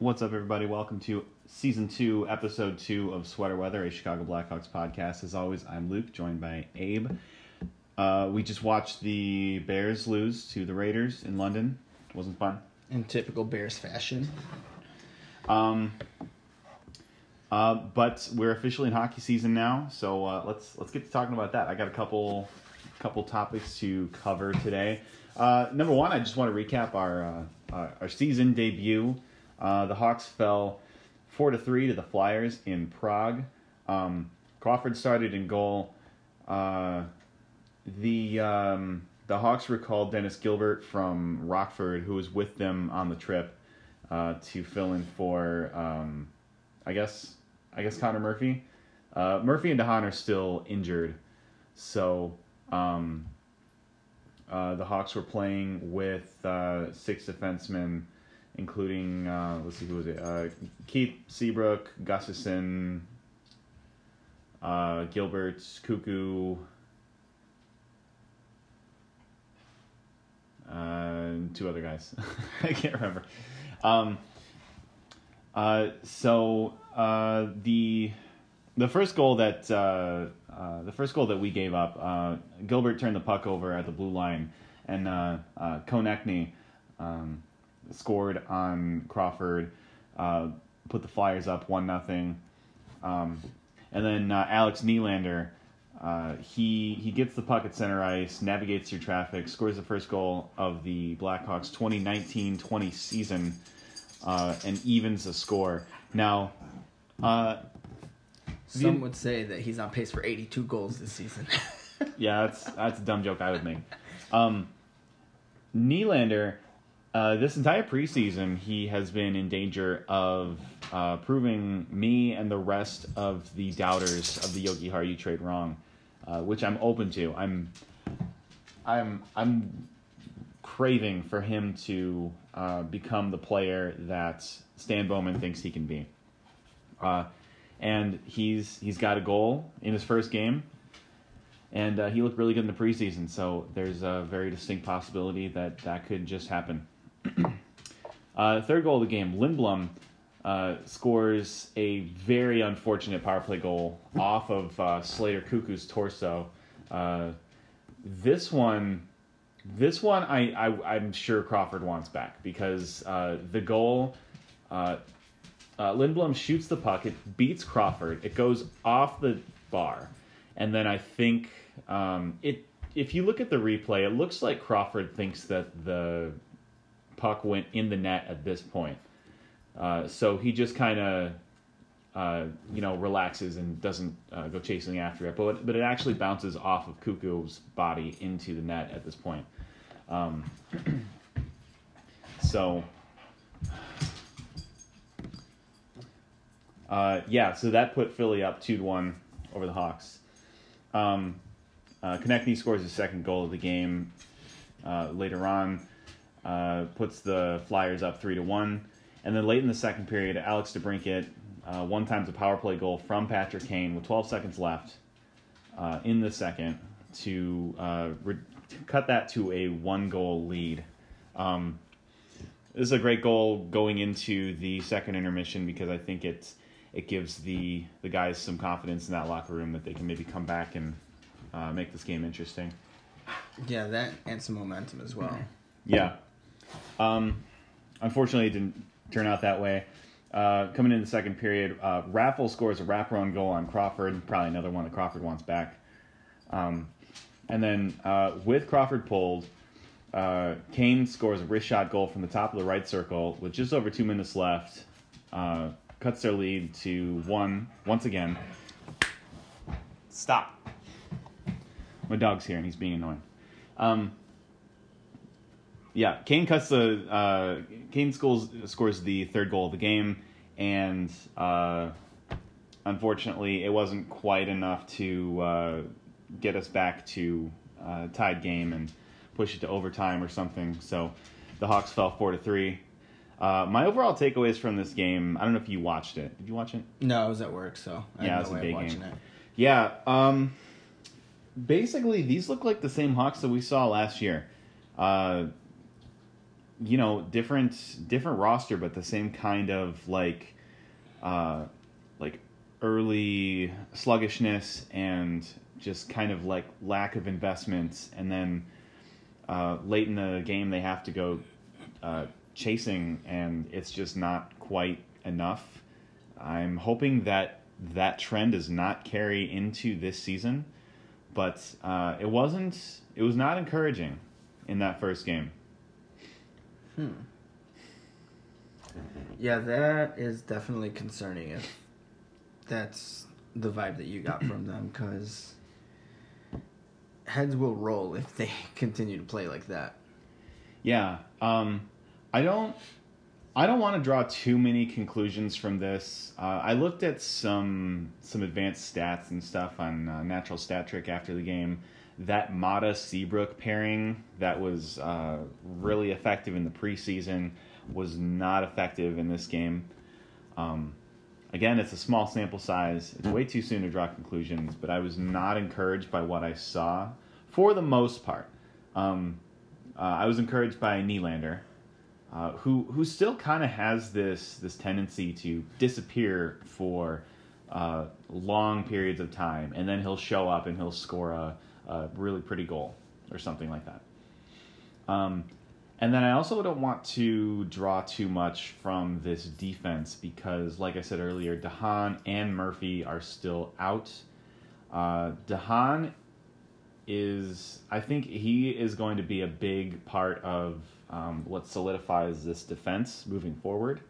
What's up, everybody? Welcome to Season 2, Episode 2 of Sweater Weather, a Chicago Blackhawks podcast. As always, I'm Luke, joined by Abe. We just watched the Bears lose to the Raiders in London. It wasn't fun. In typical Bears fashion. But we're officially in hockey season now, so let's get to talking about that. I got a couple topics to cover today. Number one, I just want to recap our season debut. The Hawks fell 4-3 to the Flyers in Prague. Crawford started in goal. The Hawks recalled Dennis Gilbert from Rockford, who was with them on the trip, to fill in for I guess Connor Murphy. Murphy and DeHaan are still injured, so the Hawks were playing with six defensemen, including Keith Seabrook, Gustafson, Gilbert, Koekkoek, two other guys. I can't remember. The first goal that we gave up, Gilbert turned the puck over at the blue line, and Konecny scored on Crawford, put the Flyers up 1-0. And then Alex Nylander, he gets the puck at center ice, navigates through traffic, scores the first goal of the Blackhawks 2019-20 season, and evens the score. Now, some would say that he's on pace for 82 goals this season. Yeah, that's a dumb joke I would make. Nylander, this entire preseason, he has been in danger of proving me and the rest of the doubters of the Yogi Haru trade wrong, which I'm open to. I'm craving for him to become the player that Stan Bowman thinks he can be. And he's got a goal in his first game, and he looked really good in the preseason. So there's a very distinct possibility that could just happen. Third goal of the game, Lindblom scores a very unfortunate power play goal off of Slater Koekkoek's torso. This one, I'm sure Crawford wants back, because the goal, Lindblom shoots the puck. It beats Crawford. It goes off the bar. And then I think if you look at the replay, it looks like Crawford thinks that the puck went in the net at this point. So he just kind of, relaxes and doesn't go chasing after it. But it actually bounces off of Koekkoek's body into the net at this point. So that put Philly up 2-1 over the Hawks. Konecny scores his second goal of the game later on, puts the Flyers up 3-1. And then late in the second period, Alex DeBrincat one times a power play goal from Patrick Kane with 12 seconds left in the second to cut that to a 1-goal lead. This is a great goal going into the second intermission, because I think it gives the guys some confidence in that locker room that they can maybe come back and make this game interesting. Yeah, that and some momentum as well. Yeah. Unfortunately, it didn't turn out that way. Coming in the second period, Raffle scores a wraparound goal on Crawford, probably another one that Crawford wants back. And then with Crawford pulled, Kane scores a wrist shot goal from the top of the right circle with just over 2 minutes left. Cuts their lead to 1 once again. Stop. My dog's here and he's being annoying. Kane scores the third goal of the game, and unfortunately, it wasn't quite enough to get us back to tied game and push it to overtime or something. So the Hawks fell 4-3. My overall takeaways from this game, I don't know if you watched it. Did you watch it? No, I was at work, so I had no way of watching it. Yeah, basically, these look like the same Hawks that we saw last year. you know, different roster, but the same kind of like early sluggishness and just kind of like lack of investments. And then late in the game, they have to go chasing, and it's just not quite enough. I'm hoping that trend does not carry into this season, but it was not encouraging in that first game. Yeah, that is definitely concerning if that's the vibe that you got from them, because heads will roll if they continue to play like that. Yeah. I don't want to draw too many conclusions from this. I looked at some advanced stats and stuff on Natural Stat Trick after the game. That Mata-Seabrook pairing that was really effective in the preseason was not effective in this game. Again, it's a small sample size. It's way too soon to draw conclusions, but I was not encouraged by what I saw for the most part. I was encouraged by Nylander, who still kind of has this tendency to disappear for long periods of time, and then he'll show up and he'll score a really pretty goal or something like that. And then I also don't want to draw too much from this defense because, like I said earlier, DeHaan and Murphy are still out. DeHaan I think he is going to be a big part of what solidifies this defense moving forward.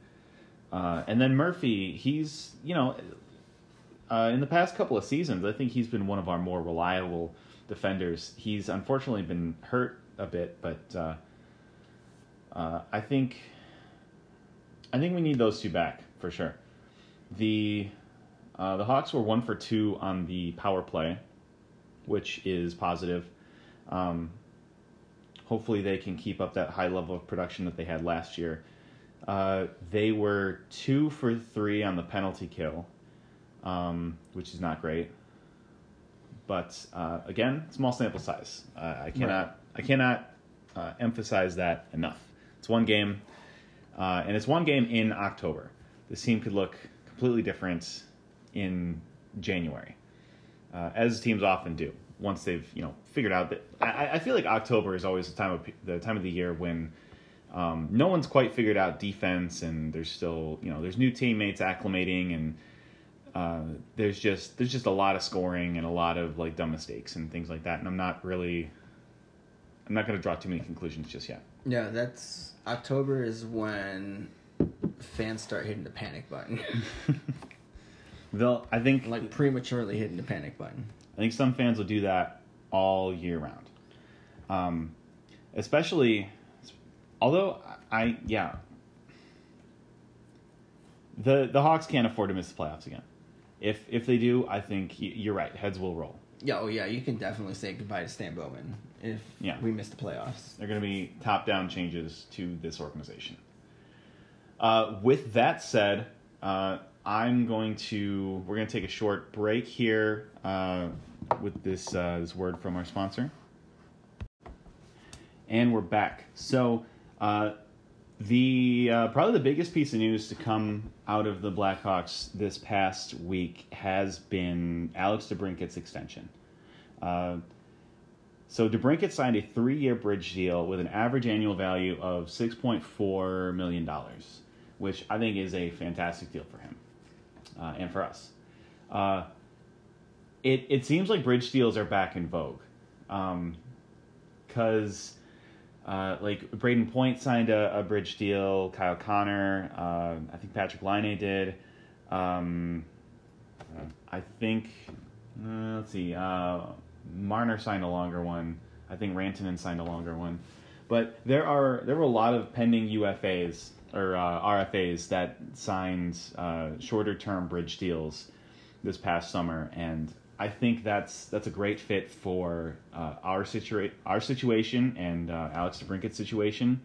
And then Murphy, he's, you know, in the past couple of seasons, I think he's been one of our more reliable defenders. He's unfortunately been hurt a bit, but I think we need those two back for sure. The Hawks were 1-for-2 on the power play, which is positive. Hopefully they can keep up that high level of production that they had last year. They were 2-for-3 on the penalty kill, which is not great. But again, small sample size. I cannot emphasize that enough. It's one game, and it's one game in October. This team could look completely different in January, as teams often do. Once they've figured out that I feel like October is always the time of the year when no one's quite figured out defense, and there's still there's new teammates acclimating and. There's just a lot of scoring and a lot of like dumb mistakes and things like that, and I'm not going to draw too many conclusions just yet. Yeah, that's October is when fans start hitting the panic button. I think prematurely hitting the panic button. I think some fans will do that all year round, especially. The Hawks can't afford to miss the playoffs again. If they do, I think you're right. Heads will roll. Yeah, you can definitely say goodbye to Stan Bowman if we miss the playoffs. They're going to be top-down changes to this organization. With that said, we're going to take a short break here with this word from our sponsor, and we're back. So. The probably the biggest piece of news to come out of the Blackhawks this past week has been Alex DeBrincat's extension. So DeBrincat signed a 3-year bridge deal with an average annual value of $6.4 million, which I think is a fantastic deal for him and for us. It seems like bridge deals are back in vogue because... like Braden Point signed a bridge deal. Kyle Connor, I think Patrick Laine did. I think Marner signed a longer one. I think Rantanen signed a longer one. But there were a lot of pending UFAs or RFAs that signed shorter term bridge deals this past summer, and I think that's a great fit for our situation and Alex DeBrincat's situation,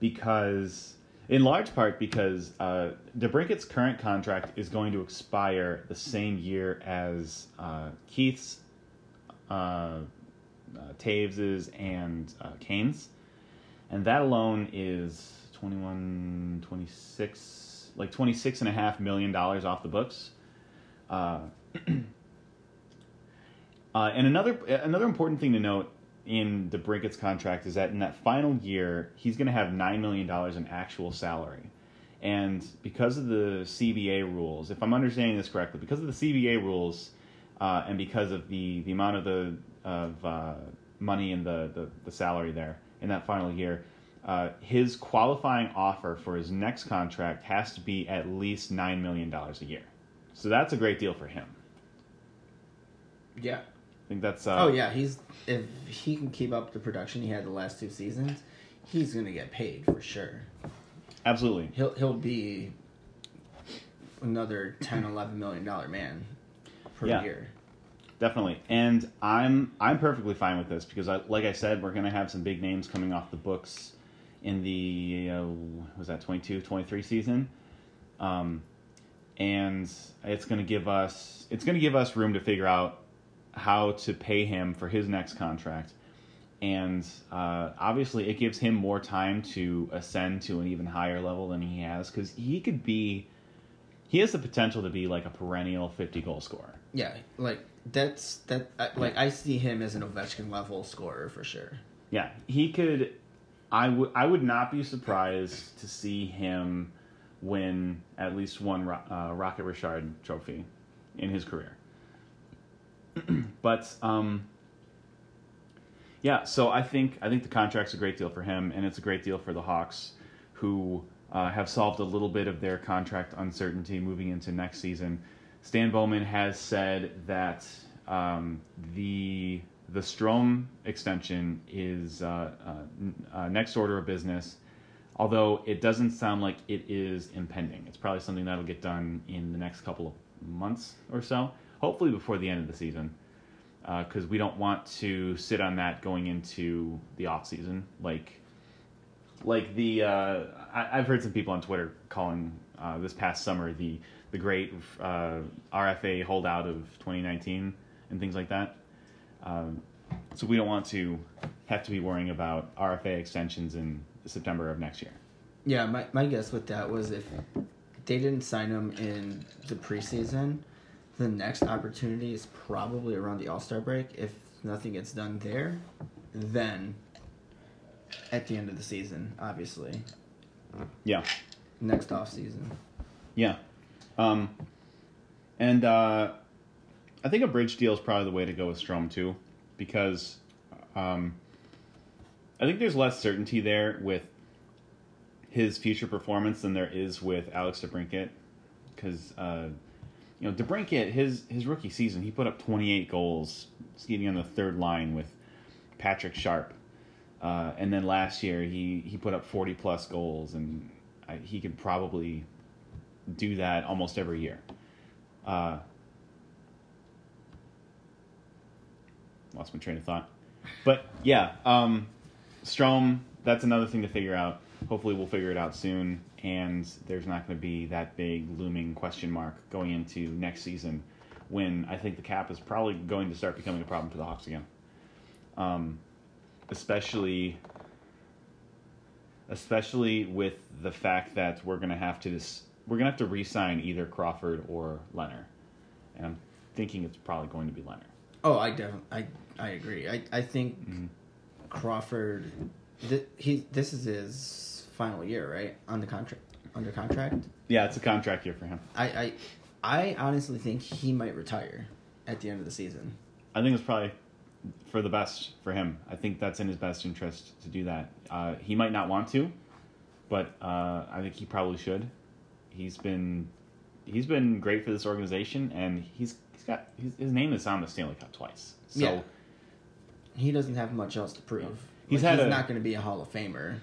because in large part because DeBrincat's current contract is going to expire the same year as Keith's, Taves' and Kane's, And that alone is 21, 26, like $26.5 million off the books. And another important thing to note in DeBrincat's contract is that in that final year, he's going to have $9 million in actual salary. And because of the CBA rules, if I'm understanding this correctly, because of the CBA rules and because of the amount of money and the salary there in that final year, his qualifying offer for his next contract has to be at least $9 million a year. So that's a great deal for him. Yeah. I think that's... oh, yeah. If he can keep up the production he had the last two seasons, he's going to get paid for sure. Absolutely. He'll be another $10, $11 million man per year. Definitely. And I'm perfectly fine with this because, like I said, we're going to have some big names coming off the books in the, 22-23 season. And it's going to give us room to figure out how to pay him for his next contract. And obviously it gives him more time to ascend to an even higher level than he has, because he has the potential to be like a perennial 50-goal scorer. Yeah, like I see him as an Ovechkin level scorer for sure. Yeah, he could. I would not be surprised to see him win at least one Rocket Richard trophy in his career. But so I think the contract's a great deal for him, and it's a great deal for the Hawks, who have solved a little bit of their contract uncertainty moving into next season. Stan Bowman has said that the Strome extension is next order of business, although it doesn't sound like it is impending. It's probably something that'll get done in the next couple of months or so, hopefully before the end of the season, because we don't want to sit on that going into the off season. I've heard some people on Twitter calling this past summer the great RFA holdout of 2019 and things like that. So we don't want to have to be worrying about RFA extensions in September of next year. Yeah, my guess with that was if they didn't sign him in the preseason, the next opportunity is probably around the All-Star break. If nothing gets done there, then at the end of the season, obviously. Yeah. Next off-season. Yeah. I think a bridge deal is probably the way to go with Strome, too, because I think there's less certainty there with his future performance than there is with Alex DeBrincat, because... DeBrincat, his rookie season, he put up 28 goals, skating on the third line with Patrick Sharp. And then last year, he put up 40-plus goals, and he could probably do that almost every year. Lost my train of thought. But, yeah, Strome, that's another thing to figure out. Hopefully we'll figure it out soon, and there's not going to be that big looming question mark going into next season, when I think the cap is probably going to start becoming a problem for the Hawks again. Especially with the fact that we're going to have to re-sign either Crawford or Leonard, and I'm thinking it's probably going to be Leonard. Oh, I agree. I think Crawford. This is his final year, right? On the contract, under contract. Yeah, it's a contract year for him. I honestly think he might retire at the end of the season. I think it's probably for the best for him. I think that's in his best interest to do that. He might not want to, but I think he probably should. He's been great for this organization, and his name is on the Stanley Cup twice. So yeah. He doesn't have much else to prove. Yeah. He's not going to be a Hall of Famer.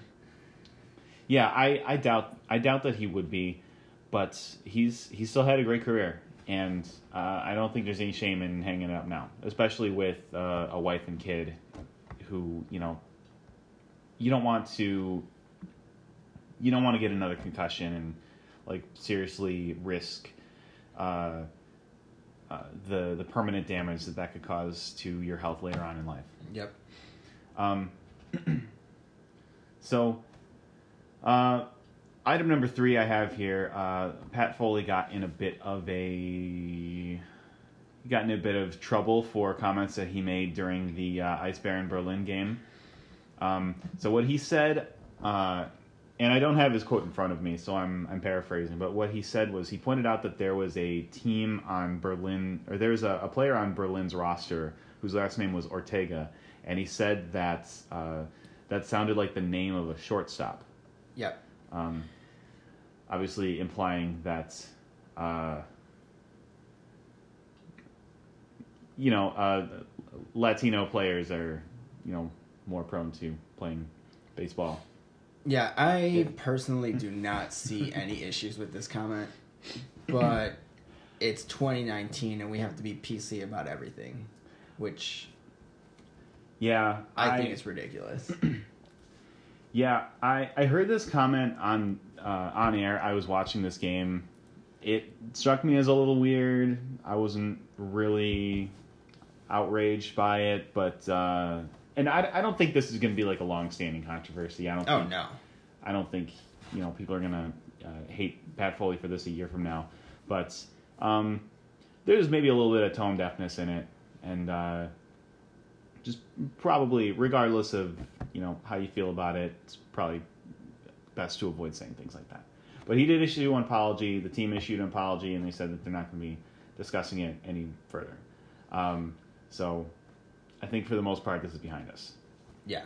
Yeah, I doubt that he would be, but he still had a great career, and I don't think there's any shame in hanging it up now, especially with a wife and kid, who you don't want to get another concussion and seriously risk the permanent damage that could cause to your health later on in life. Yep. So, item number 3 I have here, Pat Foley got in a bit of trouble for comments that he made during the Ice Baron Berlin game. So what he said, and I don't have his quote in front of me, so I'm paraphrasing, but what he said was he pointed out that there was a team on Berlin, or there's a player on Berlin's roster whose last name was Ortega, and he said that that sounded like the name of a shortstop. Yep. Obviously implying that, Latino players are, more prone to playing baseball. Yeah, I personally do not see any issues with this comment, but it's 2019 and we have to be PC about everything, which I think it's ridiculous. Yeah, I heard this comment on air. I was watching this game. It struck me as a little weird. I wasn't really outraged by it, but... And I don't think this is going to be like a long-standing controversy. I don't think people are going to hate Pat Foley for this a year from now. But there's maybe a little bit of tone deafness in it, and just probably, regardless of how you feel about it, it's probably best to avoid saying things like that. But he did issue an apology. The team issued an apology, and they said that they're not going to be discussing it any further. So. I think for the most part, this is behind us. Yeah.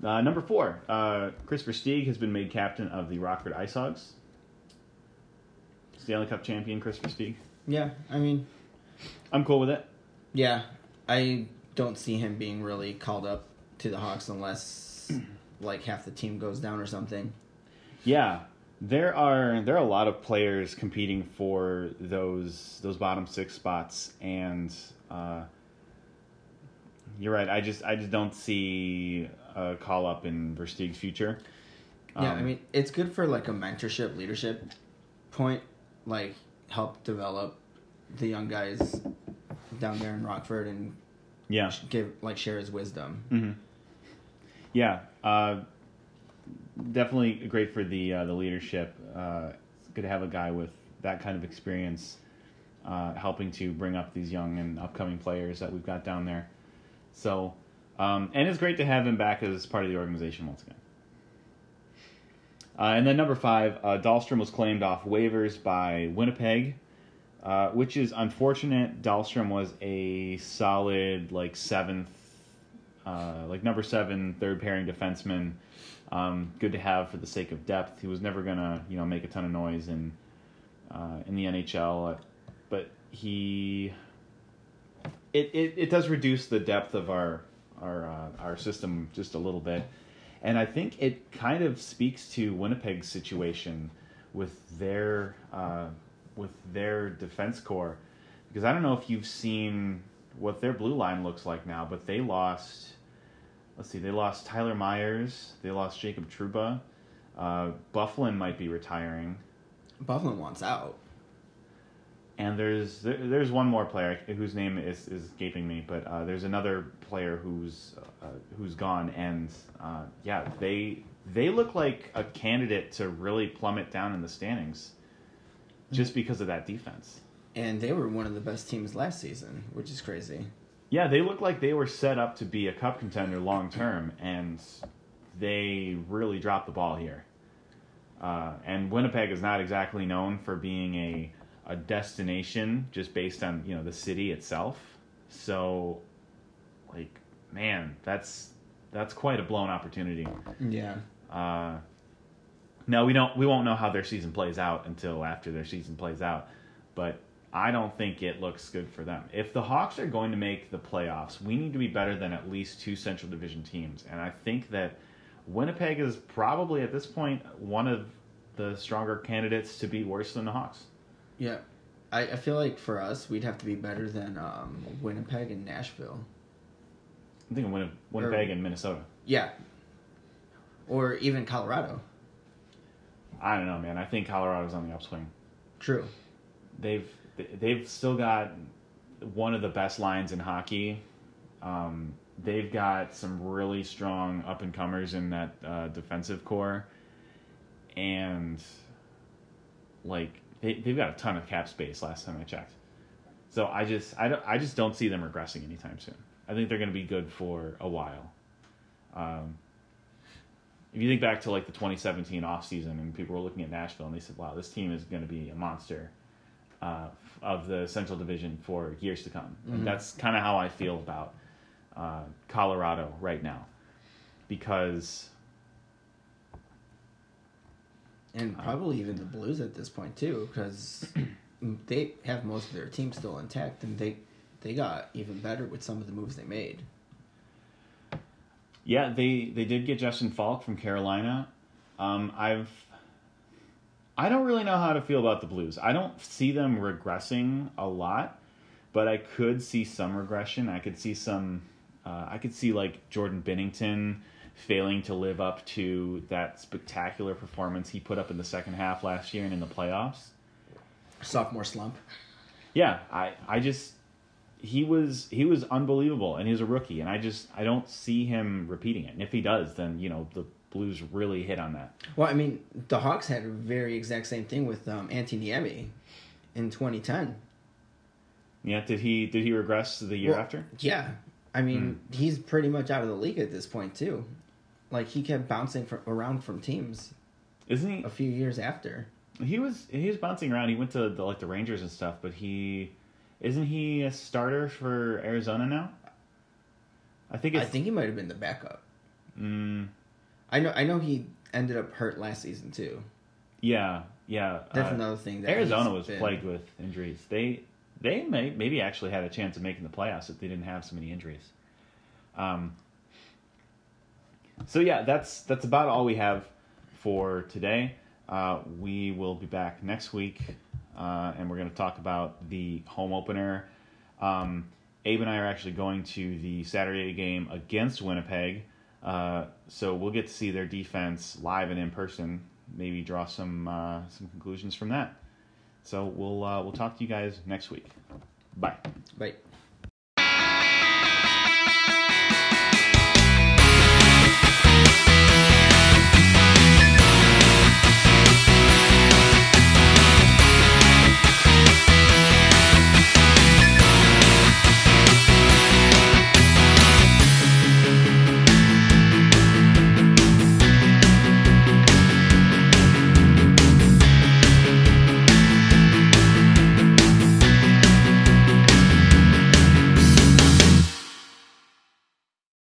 Number 4, Christopher Stieg has been made captain of the Rockford Ice Hogs. Stanley Cup champion, Christopher Stieg. Yeah, I'm cool with it. Yeah, I don't see him being really called up to the Hawks unless, half the team goes down or something. Yeah, there are a lot of players competing for those bottom 6 spots, and... You're right. I just don't see a call up in Versteeg's future. Yeah, it's good for a mentorship, leadership point, help develop the young guys down there in Rockford and give share his wisdom. Mm-hmm. Yeah, definitely great for the leadership. It's good to have a guy with that kind of experience helping to bring up these young and upcoming players that we've got down there. So, and it's great to have him back as part of the organization once again. And then number 5, Dahlstrom was claimed off waivers by Winnipeg, which is unfortunate. Dahlstrom was a solid, number 7 third-pairing defenseman. Good to have for the sake of depth. He was never going to, make a ton of noise in the NHL, but he... It does reduce the depth of our system just a little bit, and I think it kind of speaks to Winnipeg's situation with their defense corps, because I don't know if you've seen what their blue line looks like now, but they lost. Let's see, they lost Tyler Myers, they lost Jacob Trouba, Bufflin might be retiring. Bufflin wants out. And there's one more player whose name is escaping me, but there's another player who's gone, and they look like a candidate to really plummet down in the standings, just because of that defense. And they were one of the best teams last season, which is crazy. Yeah, they look like they were set up to be a cup contender long term, and they really dropped the ball here. And Winnipeg is not exactly known for being a destination just based on, the city itself. So, man, that's quite a blown opportunity. Yeah. Now we won't know how their season plays out until after their season plays out, but I don't think it looks good for them. If the Hawks are going to make the playoffs, we need to be better than at least 2 Central Division teams. And I think that Winnipeg is probably at this point one of the stronger candidates to be worse than the Hawks. Yeah, I feel like for us, we'd have to be better than Winnipeg and Nashville. I'm thinking Winnipeg and Minnesota. Yeah. Or even Colorado. I don't know, man. I think Colorado's on the upswing. True. They've still got one of the best lines in hockey. they've got some really strong up-and-comers in that defensive core. And, like, they've got a ton of cap space last time I checked. So I just don't see them regressing anytime soon. I think they're going to be good for a while. If you think back to, like, the 2017 offseason and people were looking at Nashville and they said, wow, this team is going to be a monster of the Central Division for years to come. Mm-hmm. And that's kind of how I feel about Colorado right now. Because... and probably even the Blues at this point, too, because they have most of their team still intact, and they got even better with some of the moves they made. Yeah, they did get Justin Falk from Carolina. I don't really know how to feel about the Blues. I don't see them regressing a lot, but I could see some regression. I could see some. I could see like Jordan Binnington failing to live up to that spectacular performance he put up in the second half last year and in the playoffs. Sophomore slump. Yeah, I just. He was unbelievable, and he was a rookie, and I don't see him repeating it. And if he does, then, you know, the Blues really hit on that. Well, I mean, the Hawks had a very exact same thing with Antti Niemi in 2010. Yeah, did he regress the year after? Yeah. I mean, he's pretty much out of the league at this point, too. Like, he kept bouncing around from teams. Isn't he? A few years after. He was bouncing around. He went to, the Rangers and stuff, but he... Isn't he a starter for Arizona now? I think he might have been the backup. I know he ended up hurt last season too. Yeah. That's another thing. That Arizona was plagued with injuries. They maybe actually had a chance of making the playoffs if they didn't have so many injuries. So yeah, that's about all we have for today. We will be back next week. And we're going to talk about the home opener. Abe and I are actually going to the Saturday game against Winnipeg. So we'll get to see their defense live and in person. Maybe draw some conclusions from that. So we'll talk to you guys next week. Bye. Bye.